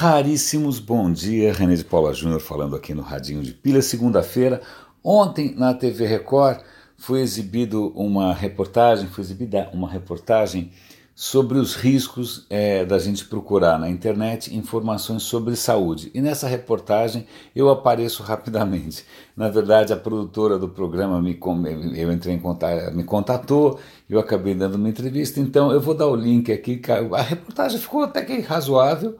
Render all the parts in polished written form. Raríssimos, bom dia, René de Paula Júnior falando aqui no Radinho de Pila, segunda-feira. Ontem na TV Record foi exibida uma reportagem sobre os riscos da gente procurar na internet informações sobre saúde. E nessa reportagem eu apareço rapidamente. Na verdade, a produtora do programa me contatou, eu acabei dando uma entrevista, então eu vou dar o link aqui. A reportagem ficou até que razoável.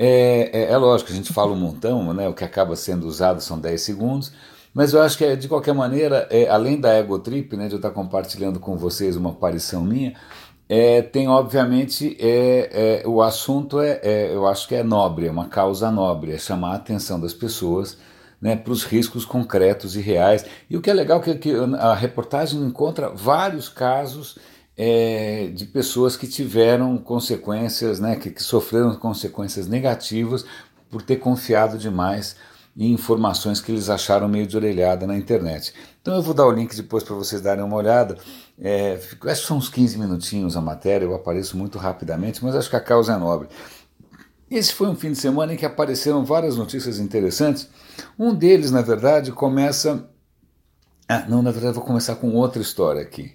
É lógico, a gente fala um montão, né? O que acaba sendo usado são 10 segundos, mas eu acho que, de qualquer maneira, além da EgoTrip, né, de eu estar compartilhando com vocês uma aparição minha, tem, obviamente, o assunto, eu acho que é nobre, é uma causa nobre, é chamar a atenção das pessoas, né, para os riscos concretos e reais. E o que é legal é que a reportagem encontra vários casos de pessoas que tiveram consequências, né, que sofreram consequências negativas por ter confiado demais em informações que eles acharam meio de orelhada na internet. Então eu vou dar o link depois para vocês darem uma olhada. Acho que são uns 15 minutinhos a matéria, eu apareço muito rapidamente, mas acho que a causa é nobre. Esse foi um fim de semana em que apareceram várias notícias interessantes. Um deles, na verdade, começa... eu vou começar com outra história aqui.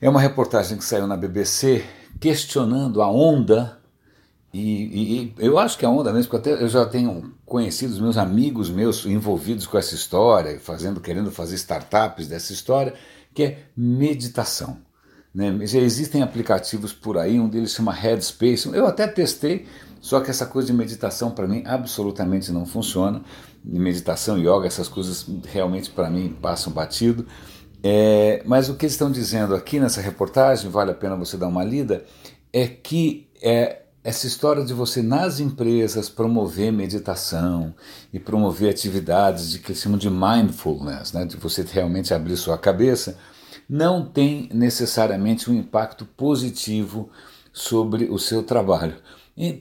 É uma reportagem que saiu na BBC questionando a onda, e eu acho que a onda mesmo, porque eu já tenho conhecidos, meus amigos meus envolvidos com essa história, querendo fazer startups dessa história, que é meditação. Né? Já existem aplicativos por aí, um deles chama Headspace, eu até testei, só que essa coisa de meditação para mim absolutamente não funciona. Meditação, yoga, essas coisas realmente para mim passam batido. Mas o que eles estão dizendo aqui nessa reportagem, vale a pena você dar uma lida, é que essa história de você nas empresas promover meditação e promover atividades que eles chamam de mindfulness, né, de você realmente abrir sua cabeça, não tem necessariamente um impacto positivo sobre o seu trabalho.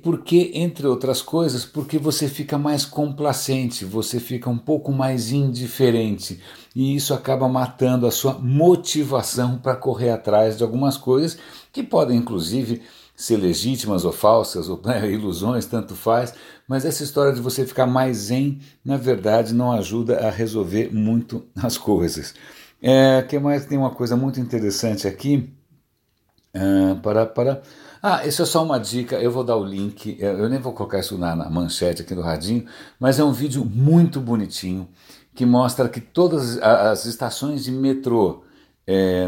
Porque, entre outras coisas, porque você fica mais complacente, você fica um pouco mais indiferente, e isso acaba matando a sua motivação para correr atrás de algumas coisas que podem, inclusive, ser legítimas ou falsas, ou ilusões, tanto faz, mas essa história de você ficar mais zen, na verdade, não ajuda a resolver muito as coisas. Que mais? Tem uma coisa muito interessante aqui. Isso é só uma dica, eu vou dar o link, eu nem vou colocar isso na manchete aqui do Radinho, mas é um vídeo muito bonitinho que mostra que todas as estações de metrô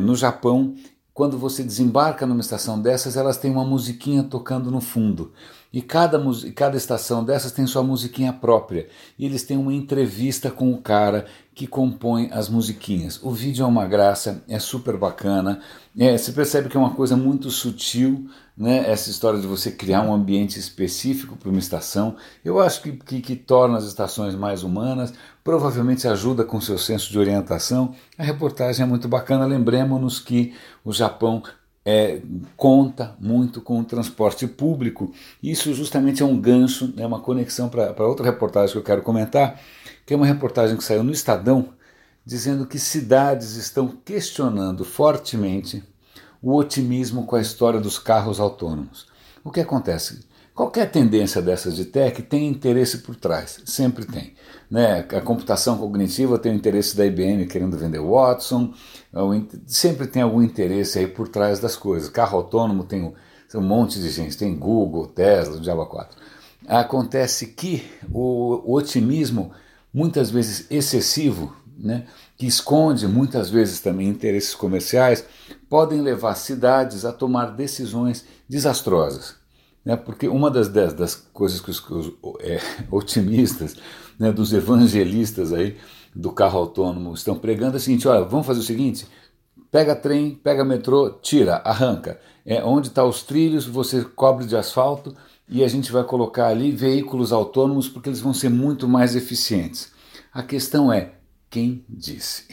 no Japão, quando você desembarca numa estação dessas, elas têm uma musiquinha tocando no fundo. E cada estação dessas tem sua musiquinha própria. E eles têm uma entrevista com o cara que compõe as musiquinhas. O vídeo é uma graça, é super bacana. Você percebe que é uma coisa muito sutil, né? Essa história de você criar um ambiente específico para uma estação. Eu acho que torna as estações mais humanas, provavelmente ajuda com seu senso de orientação. A reportagem é muito bacana. Lembremos-nos que o Japão... conta muito com o transporte público. Isso justamente é um gancho, é uma conexão para outra reportagem que eu quero comentar, que é uma reportagem que saiu no Estadão, dizendo que cidades estão questionando fortemente o otimismo com a história dos carros autônomos. O que acontece? Qualquer tendência dessas de tech tem interesse por trás, sempre tem. Né? A computação cognitiva tem o interesse da IBM querendo vender o Watson, sempre tem algum interesse aí por trás das coisas. Carro autônomo tem um monte de gente, tem Google, Tesla, o Diabo 4. Acontece que o otimismo, muitas vezes excessivo, né, que esconde muitas vezes também interesses comerciais, podem levar cidades a tomar decisões desastrosas. Porque uma das coisas que os otimistas, né, dos evangelistas aí, do carro autônomo estão pregando é o seguinte: olha, vamos fazer o seguinte, pega trem, pega metrô, tira, arranca. Onde estão os trilhos você cobre de asfalto e a gente vai colocar ali veículos autônomos porque eles vão ser muito mais eficientes. A questão é, quem disse?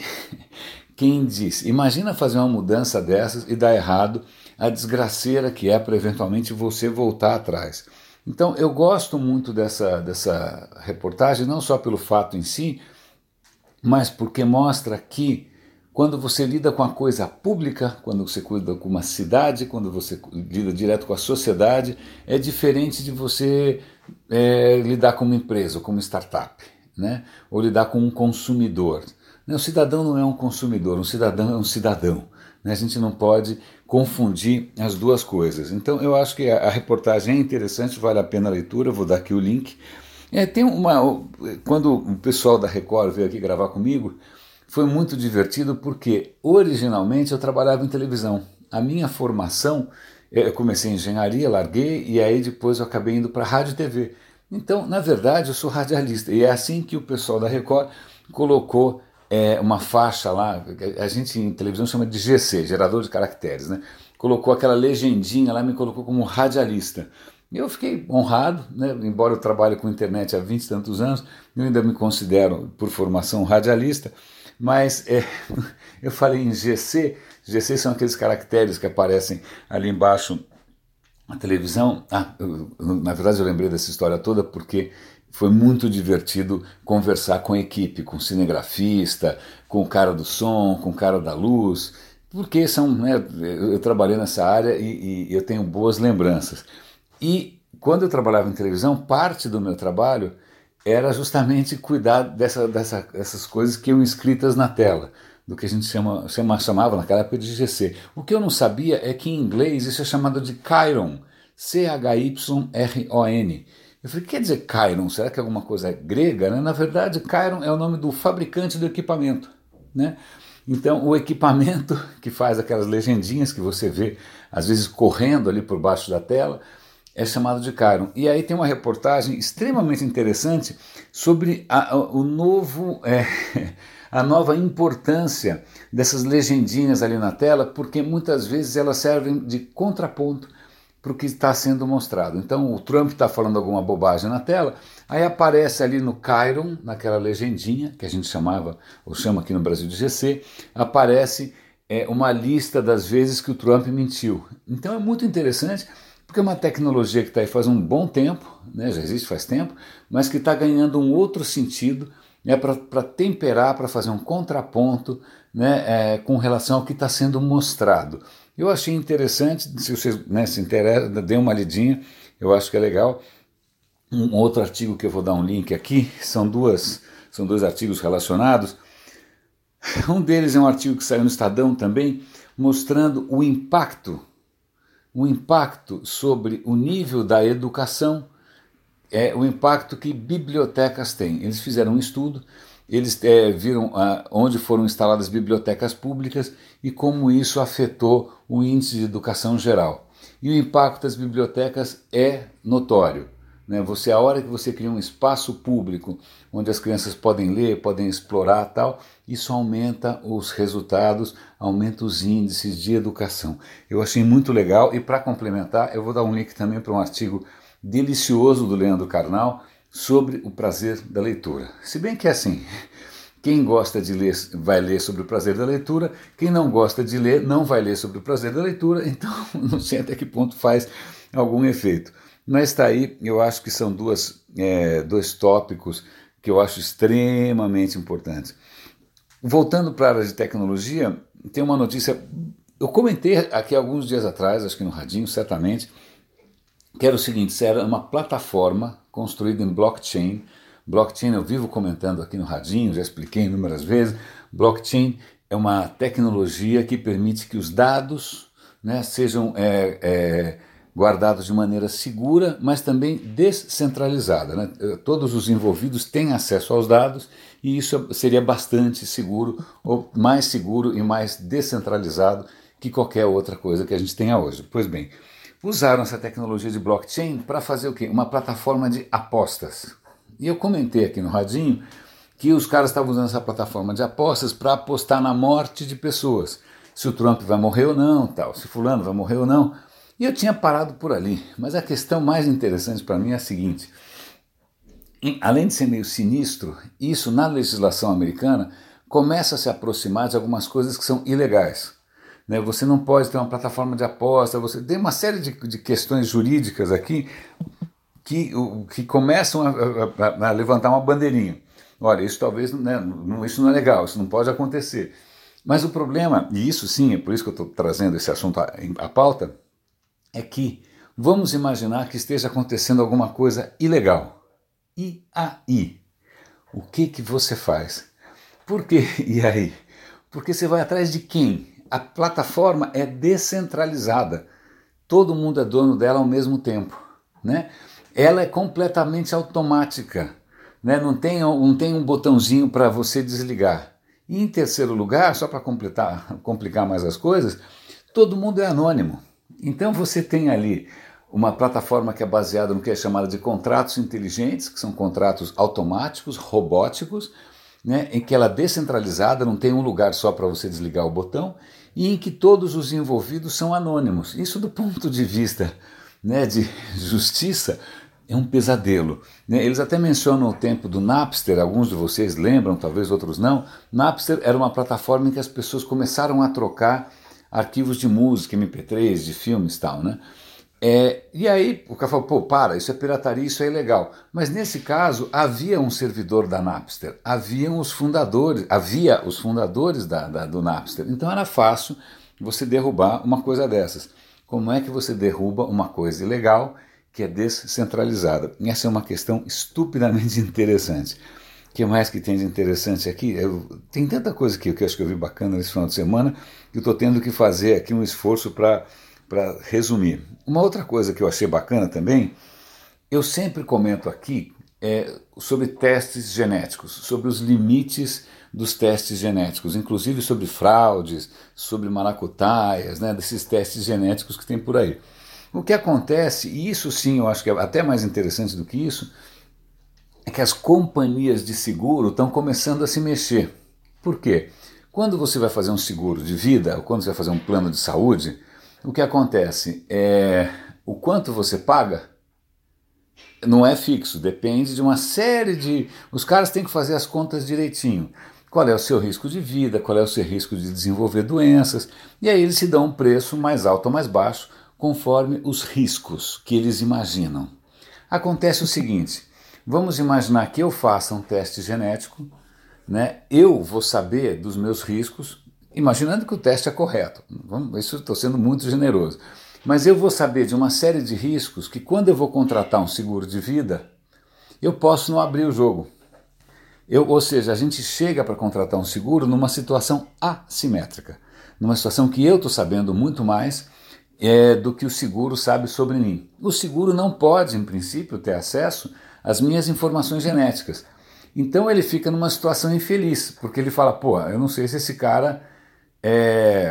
Quem disse? Imagina fazer uma mudança dessas e dar errado, a desgraceira que é para eventualmente você voltar atrás. Então eu gosto muito dessa reportagem, não só pelo fato em si, mas porque mostra que Quando você lida com a coisa pública, quando você cuida com uma cidade, quando você lida direto com a sociedade, é diferente de você lidar com uma empresa, ou com uma startup, né? Ou lidar com um consumidor. O cidadão não é um consumidor, um cidadão é um cidadão. Né? A gente não pode confundir as duas coisas. Então eu acho que a reportagem é interessante, vale a pena a leitura, vou dar aqui o link. Quando o pessoal da Record veio aqui gravar comigo, foi muito divertido porque originalmente eu trabalhava em televisão. A minha formação, eu comecei em engenharia, larguei e aí depois eu acabei indo para rádio e TV. Então, na verdade, eu sou radialista e é assim que o pessoal da Record colocou uma faixa lá, a gente em televisão chama de GC, gerador de caracteres, né? Colocou aquela legendinha lá, me colocou como radialista. Eu fiquei honrado, né? Embora eu trabalhe com internet há 20 e tantos anos, eu ainda me considero por formação radialista, mas eu falei em GC, GC são aqueles caracteres que aparecem ali embaixo na televisão. Na verdade eu lembrei dessa história toda porque foi muito divertido conversar com a equipe, com o cinegrafista, com o cara do som, com o cara da luz, porque eu trabalhei nessa área e eu tenho boas lembranças. E quando eu trabalhava em televisão, parte do meu trabalho era justamente cuidar dessas coisas que iam escritas na tela, do que a gente chamava naquela época de GC. O que eu não sabia é que em inglês isso é chamado de Chiron, C-H-Y-R-O-N. Eu falei, quer dizer Chiron, será que é alguma coisa grega? Né? Na verdade, Chiron é o nome do fabricante do equipamento, né? Então, o equipamento que faz aquelas legendinhas que você vê, às vezes, correndo ali por baixo da tela, é chamado de Chiron. E aí tem uma reportagem extremamente interessante sobre a nova importância dessas legendinhas ali na tela, porque muitas vezes elas servem de contraponto para o que está sendo mostrado. Então o Trump está falando alguma bobagem na tela, aí aparece ali no Chiron, naquela legendinha que a gente chamava, ou chama aqui no Brasil de GC, aparece uma lista das vezes que o Trump mentiu. Então é muito interessante, porque é uma tecnologia que está aí faz um bom tempo, né, já existe faz tempo, mas que está ganhando um outro sentido, né, para temperar, para fazer um contraponto, né, com relação ao que está sendo mostrado. Eu achei interessante, se vocês se interessam, dê uma lidinha, eu acho que é legal. Um outro artigo que eu vou dar um link aqui, são dois artigos relacionados. Um deles é um artigo que saiu no Estadão também, mostrando o impacto sobre o nível da educação, é o impacto que bibliotecas têm. Eles fizeram um estudo, eles viram onde foram instaladas bibliotecas públicas e como isso afetou o índice de educação geral. E o impacto das bibliotecas é notório, né? A hora que você cria um espaço público onde as crianças podem ler, podem explorar tal, isso aumenta os resultados, aumenta os índices de educação. Eu achei muito legal e para complementar eu vou dar um link também para um artigo delicioso do Leandro Carnal sobre o prazer da leitura. Se bem que é assim, quem gosta de ler vai ler sobre o prazer da leitura, quem não gosta de ler não vai ler sobre o prazer da leitura, então não sei até que ponto faz algum efeito. Mas está aí, eu acho que são dois tópicos que eu acho extremamente importantes. Voltando para a área de tecnologia, tem uma notícia, eu comentei aqui alguns dias atrás, acho que no Radinho, certamente, que era o seguinte, era uma plataforma construída em blockchain. Blockchain eu vivo comentando aqui no Radinho, já expliquei inúmeras vezes. Blockchain é uma tecnologia que permite que os dados, né, sejam guardados de maneira segura, mas também descentralizada, né? Todos os envolvidos têm acesso aos dados e isso seria bastante seguro, ou mais seguro e mais descentralizado que qualquer outra coisa que a gente tenha hoje. Pois bem, usaram essa tecnologia de blockchain para fazer o quê? Uma plataforma de apostas. E eu comentei aqui no Radinho que os caras estavam usando essa plataforma de apostas para apostar na morte de pessoas. Se o Trump vai morrer ou não, tal, se fulano vai morrer ou não. E eu tinha parado por ali, mas a questão mais interessante para mim é a seguinte. Além de ser meio sinistro, isso na legislação americana começa a se aproximar de algumas coisas que são ilegais. Você não pode ter uma plataforma de aposta, você tem uma série de questões jurídicas aqui que começam a levantar uma bandeirinha. Olha, isso talvez, isso não é legal, isso não pode acontecer. Mas o problema, e isso sim, é por isso que eu estou trazendo esse assunto à pauta, é que vamos imaginar que esteja acontecendo alguma coisa ilegal. E aí? O que você faz? Por quê? E aí? Porque você vai atrás de quem? A plataforma é descentralizada. Todo mundo é dono dela ao mesmo tempo, né? Ela é completamente automática, né? Não tem um botãozinho para você desligar. E em terceiro lugar, só para complicar mais as coisas, todo mundo é anônimo. Então você tem ali uma plataforma que é baseada no que é chamado de contratos inteligentes, que são contratos automáticos, robóticos, né, em que ela é descentralizada, não tem um lugar só para você desligar o botão, e em que todos os envolvidos são anônimos. Isso do ponto de vista, né, de justiça é um pesadelo, né? Eles até mencionam o tempo do Napster, alguns de vocês lembram, talvez outros não. Napster era uma plataforma em que as pessoas começaram a trocar arquivos de música, MP3, de filmes e tal, né? E aí o cara falou, pô, para, isso é pirataria, isso é ilegal. Mas nesse caso havia um servidor da Napster, havia os fundadores do Napster. Então era fácil você derrubar uma coisa dessas. Como é que você derruba uma coisa ilegal que é descentralizada? Essa é uma questão estupidamente interessante. O que mais que tem de interessante aqui? Tem tanta coisa aqui que eu acho que eu vi bacana nesse final de semana que eu estou tendo que fazer aqui um esforço para resumir. Uma outra coisa que eu achei bacana também, eu sempre comento aqui sobre testes genéticos, sobre os limites dos testes genéticos, inclusive sobre fraudes, sobre maracutaias, né, desses testes genéticos que tem por aí. O que acontece, e isso sim eu acho que é até mais interessante do que isso, é que as companhias de seguro estão começando a se mexer. Por quê? Quando você vai fazer um seguro de vida, ou quando você vai fazer um plano de saúde, o que acontece é o quanto você paga não é fixo, depende de uma série de... Os caras têm que fazer as contas direitinho. Qual é o seu risco de vida, qual é o seu risco de desenvolver doenças, e aí eles se dão um preço mais alto ou mais baixo conforme os riscos que eles imaginam. Acontece o seguinte, vamos imaginar que eu faça um teste genético, né? Eu vou saber dos meus riscos, imaginando que o teste é correto, isso estou sendo muito generoso, mas eu vou saber de uma série de riscos que quando eu vou contratar um seguro de vida, eu posso não abrir o jogo. Ou seja, a gente chega para contratar um seguro numa situação assimétrica, numa situação que eu estou sabendo muito mais do que o seguro sabe sobre mim. O seguro não pode, em princípio, ter acesso às minhas informações genéticas. Então ele fica numa situação infeliz, porque ele fala, pô, eu não sei se esse cara...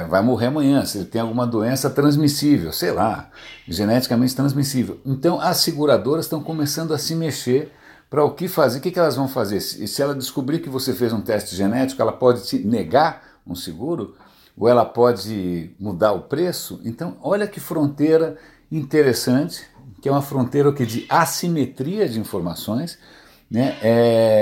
vai morrer amanhã, se ele tem alguma doença transmissível, sei lá, geneticamente transmissível. Então as seguradoras estão começando a se mexer para o que fazer, o que elas vão fazer. Se ela descobrir que você fez um teste genético, ela pode te negar um seguro ou ela pode mudar o preço. Então olha que fronteira interessante, que é uma fronteira de assimetria de informações, né?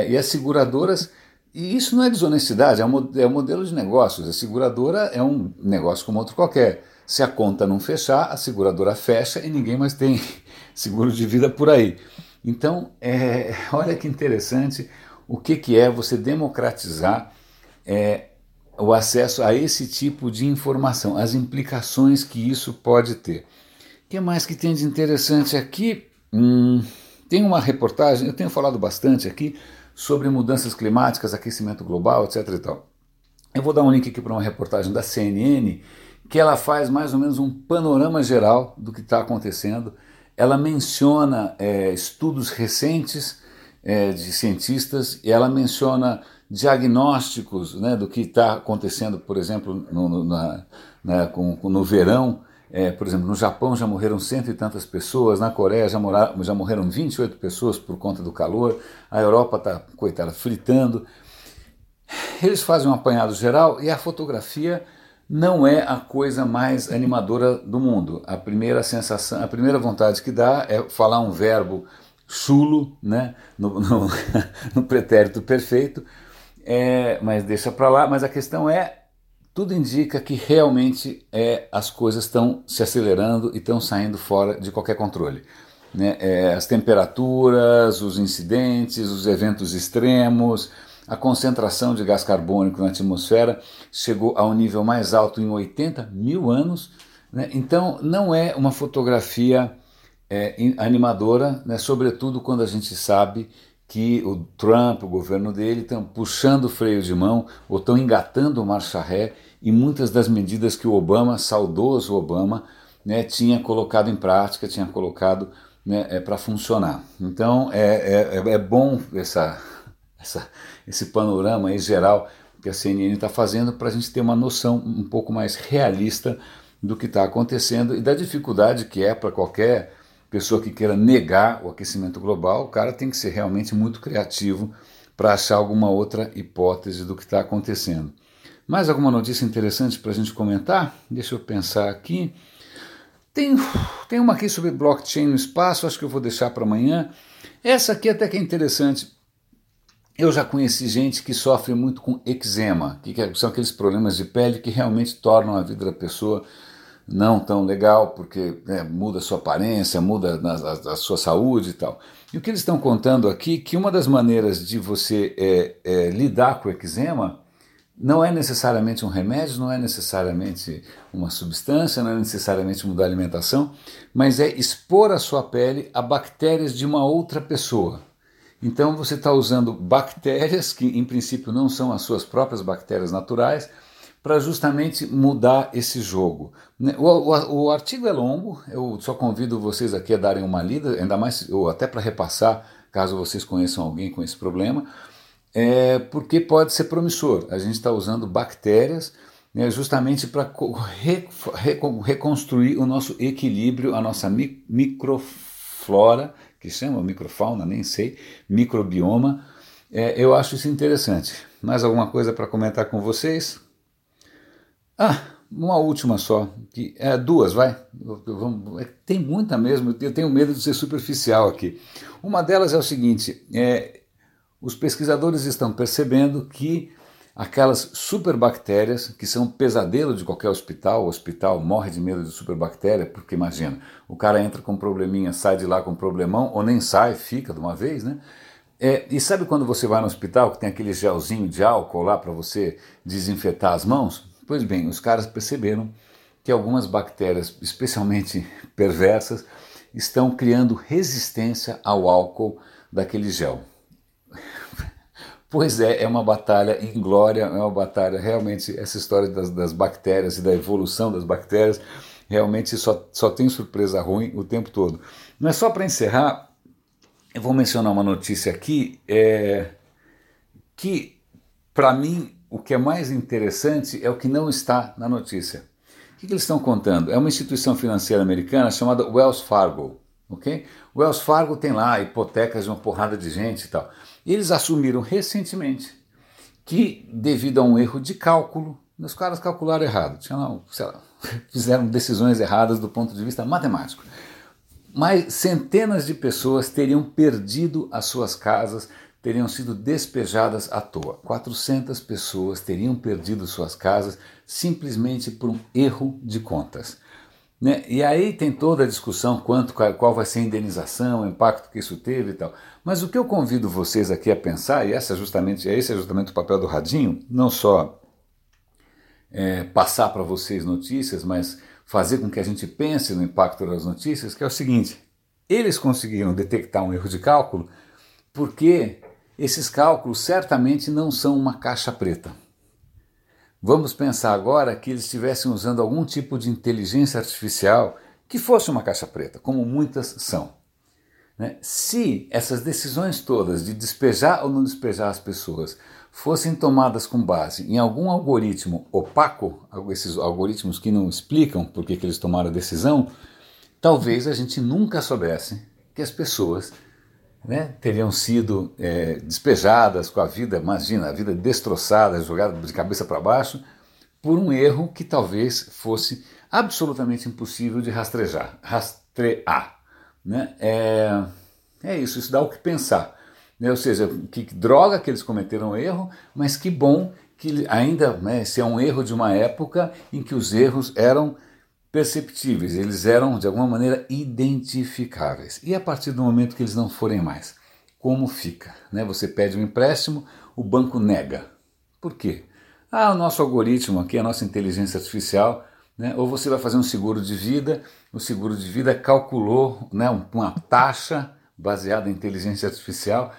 E as seguradoras... E isso não é desonestidade, é um modelo de negócios. A seguradora é um negócio como outro qualquer. Se a conta não fechar, a seguradora fecha e ninguém mais tem seguro de vida por aí. Então, olha que interessante o que é você democratizar o acesso a esse tipo de informação, as implicações que isso pode ter. O que mais que tem de interessante aqui? Tem uma reportagem, eu tenho falado bastante aqui, sobre mudanças climáticas, aquecimento global, etc. e tal. Eu vou dar um link aqui para uma reportagem da CNN, que ela faz mais ou menos um panorama geral do que está acontecendo. Ela menciona estudos recentes de cientistas, e ela menciona diagnósticos, né, do que está acontecendo, por exemplo, no verão. Por exemplo, no Japão já morreram 100 e tantas pessoas, na Coreia já morreram 28 pessoas por conta do calor, a Europa está, coitada, fritando. Eles fazem um apanhado geral e a fotografia não é a coisa mais animadora do mundo. A primeira sensação, a primeira vontade que dá é falar um verbo chulo, né, no pretérito perfeito, mas deixa para lá. Mas a questão é, tudo indica que realmente as coisas estão se acelerando e estão saindo fora de qualquer controle, né? As temperaturas, os incidentes, os eventos extremos, a concentração de gás carbônico na atmosfera chegou a um nível mais alto em 80 mil anos. Né? Então não é uma fotografia animadora, né? Sobretudo quando a gente sabe que o Trump, o governo dele, estão puxando o freio de mão ou estão engatando o marcha ré e muitas das medidas que o Obama, saudoso Obama, né, tinha colocado em prática, tinha colocado para funcionar. Então é bom esse panorama aí geral que a CNN está fazendo para a gente ter uma noção um pouco mais realista do que está acontecendo e da dificuldade que é para qualquer pessoa que queira negar o aquecimento global. O cara tem que ser realmente muito criativo para achar alguma outra hipótese do que está acontecendo. Mais alguma notícia interessante para a gente comentar? Deixa eu pensar aqui. Tem uma aqui sobre blockchain no espaço, acho que eu vou deixar para amanhã. Essa aqui até que é interessante. Eu já conheci gente que sofre muito com eczema, que são aqueles problemas de pele que realmente tornam a vida da pessoa não tão legal, porque muda a sua aparência, muda a sua saúde e tal. E o que eles estão contando aqui, que uma das maneiras de você lidar com o eczema não é necessariamente um remédio, não é necessariamente uma substância, não é necessariamente mudar a alimentação, mas é expor a sua pele a bactérias de uma outra pessoa. Então você está usando bactérias, que em princípio não são as suas próprias bactérias naturais, para justamente mudar esse jogo. O artigo é longo, eu só convido vocês aqui a darem uma lida, ainda mais, ou até para repassar, caso vocês conheçam alguém com esse problema, porque pode ser promissor. A gente está usando bactérias, né, justamente para reconstruir o nosso equilíbrio, a nossa microflora, que chama microfauna, nem sei, microbioma. Eu acho isso interessante. Mais alguma coisa para comentar com vocês? Uma última só, duas, vai. Tem muita mesmo, eu tenho medo de ser superficial aqui. Uma delas é o seguinte, os pesquisadores estão percebendo que aquelas superbactérias, que são um pesadelo de qualquer hospital, o hospital morre de medo de superbactéria, porque imagina, o cara entra com um probleminha, sai de lá com um problemão, ou nem sai, fica de uma vez, né? E sabe quando você vai no hospital que tem aquele gelzinho de álcool lá para você desinfetar as mãos? Pois bem, os caras perceberam que algumas bactérias, especialmente perversas, estão criando resistência ao álcool daquele gel. Pois é uma batalha inglória, é uma batalha realmente, essa história das bactérias e da evolução das bactérias, realmente só tem surpresa ruim o tempo todo. Mas só para encerrar, eu vou mencionar uma notícia aqui, que, para mim, o que é mais interessante é o que não está na notícia. O que eles estão contando? É uma instituição financeira americana chamada Wells Fargo. Okay? Wells Fargo tem lá hipotecas de uma porrada de gente e tal. Eles assumiram recentemente que, devido a um erro de cálculo, os caras calcularam errado. Fizeram decisões erradas do ponto de vista matemático. Mas centenas de pessoas teriam perdido as suas casas, teriam sido despejadas à toa. 400 pessoas teriam perdido suas casas simplesmente por um erro de contas. Né? E aí tem toda a discussão qual vai ser a indenização, o impacto que isso teve e tal. Mas o que eu convido vocês aqui a pensar, e esse é justamente o papel do Radinho, não só passar para vocês notícias, mas fazer com que a gente pense no impacto das notícias, que é o seguinte: eles conseguiram detectar um erro de cálculo porque esses cálculos certamente não são uma caixa preta. Vamos pensar agora que eles estivessem usando algum tipo de inteligência artificial que fosse uma caixa preta, como muitas são. Né? Se essas decisões todas de despejar ou não despejar as pessoas fossem tomadas com base em algum algoritmo opaco, esses algoritmos que não explicam por que eles tomaram a decisão, talvez a gente nunca soubesse que as pessoas, né, teriam sido despejadas com a vida, imagina, a vida destroçada, jogada de cabeça para baixo, por um erro que talvez fosse absolutamente impossível de rastrear. Né? Isso dá o que pensar. Né? Ou seja, que droga que eles cometeram o erro, mas que bom que ainda, né, esse é um erro de uma época em que os erros eram perceptíveis, eles eram de alguma maneira identificáveis. E a partir do momento que eles não forem mais como fica, né? Você pede um empréstimo, o banco nega. Por quê? Ah, o nosso algoritmo aqui, a nossa inteligência artificial, né? Ou você vai fazer um seguro de vida, o seguro de vida calculou, né, uma taxa baseada em inteligência artificial,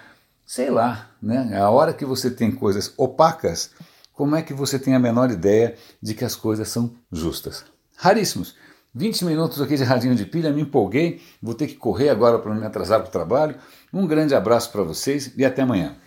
sei lá, né? A hora que você tem coisas opacas, como é que você tem a menor ideia de que as coisas são justas? Raríssimos. 20 minutos aqui de Radinho de Pilha, me empolguei, vou ter que correr agora para não me atrasar para o trabalho. Um grande abraço para vocês e até amanhã.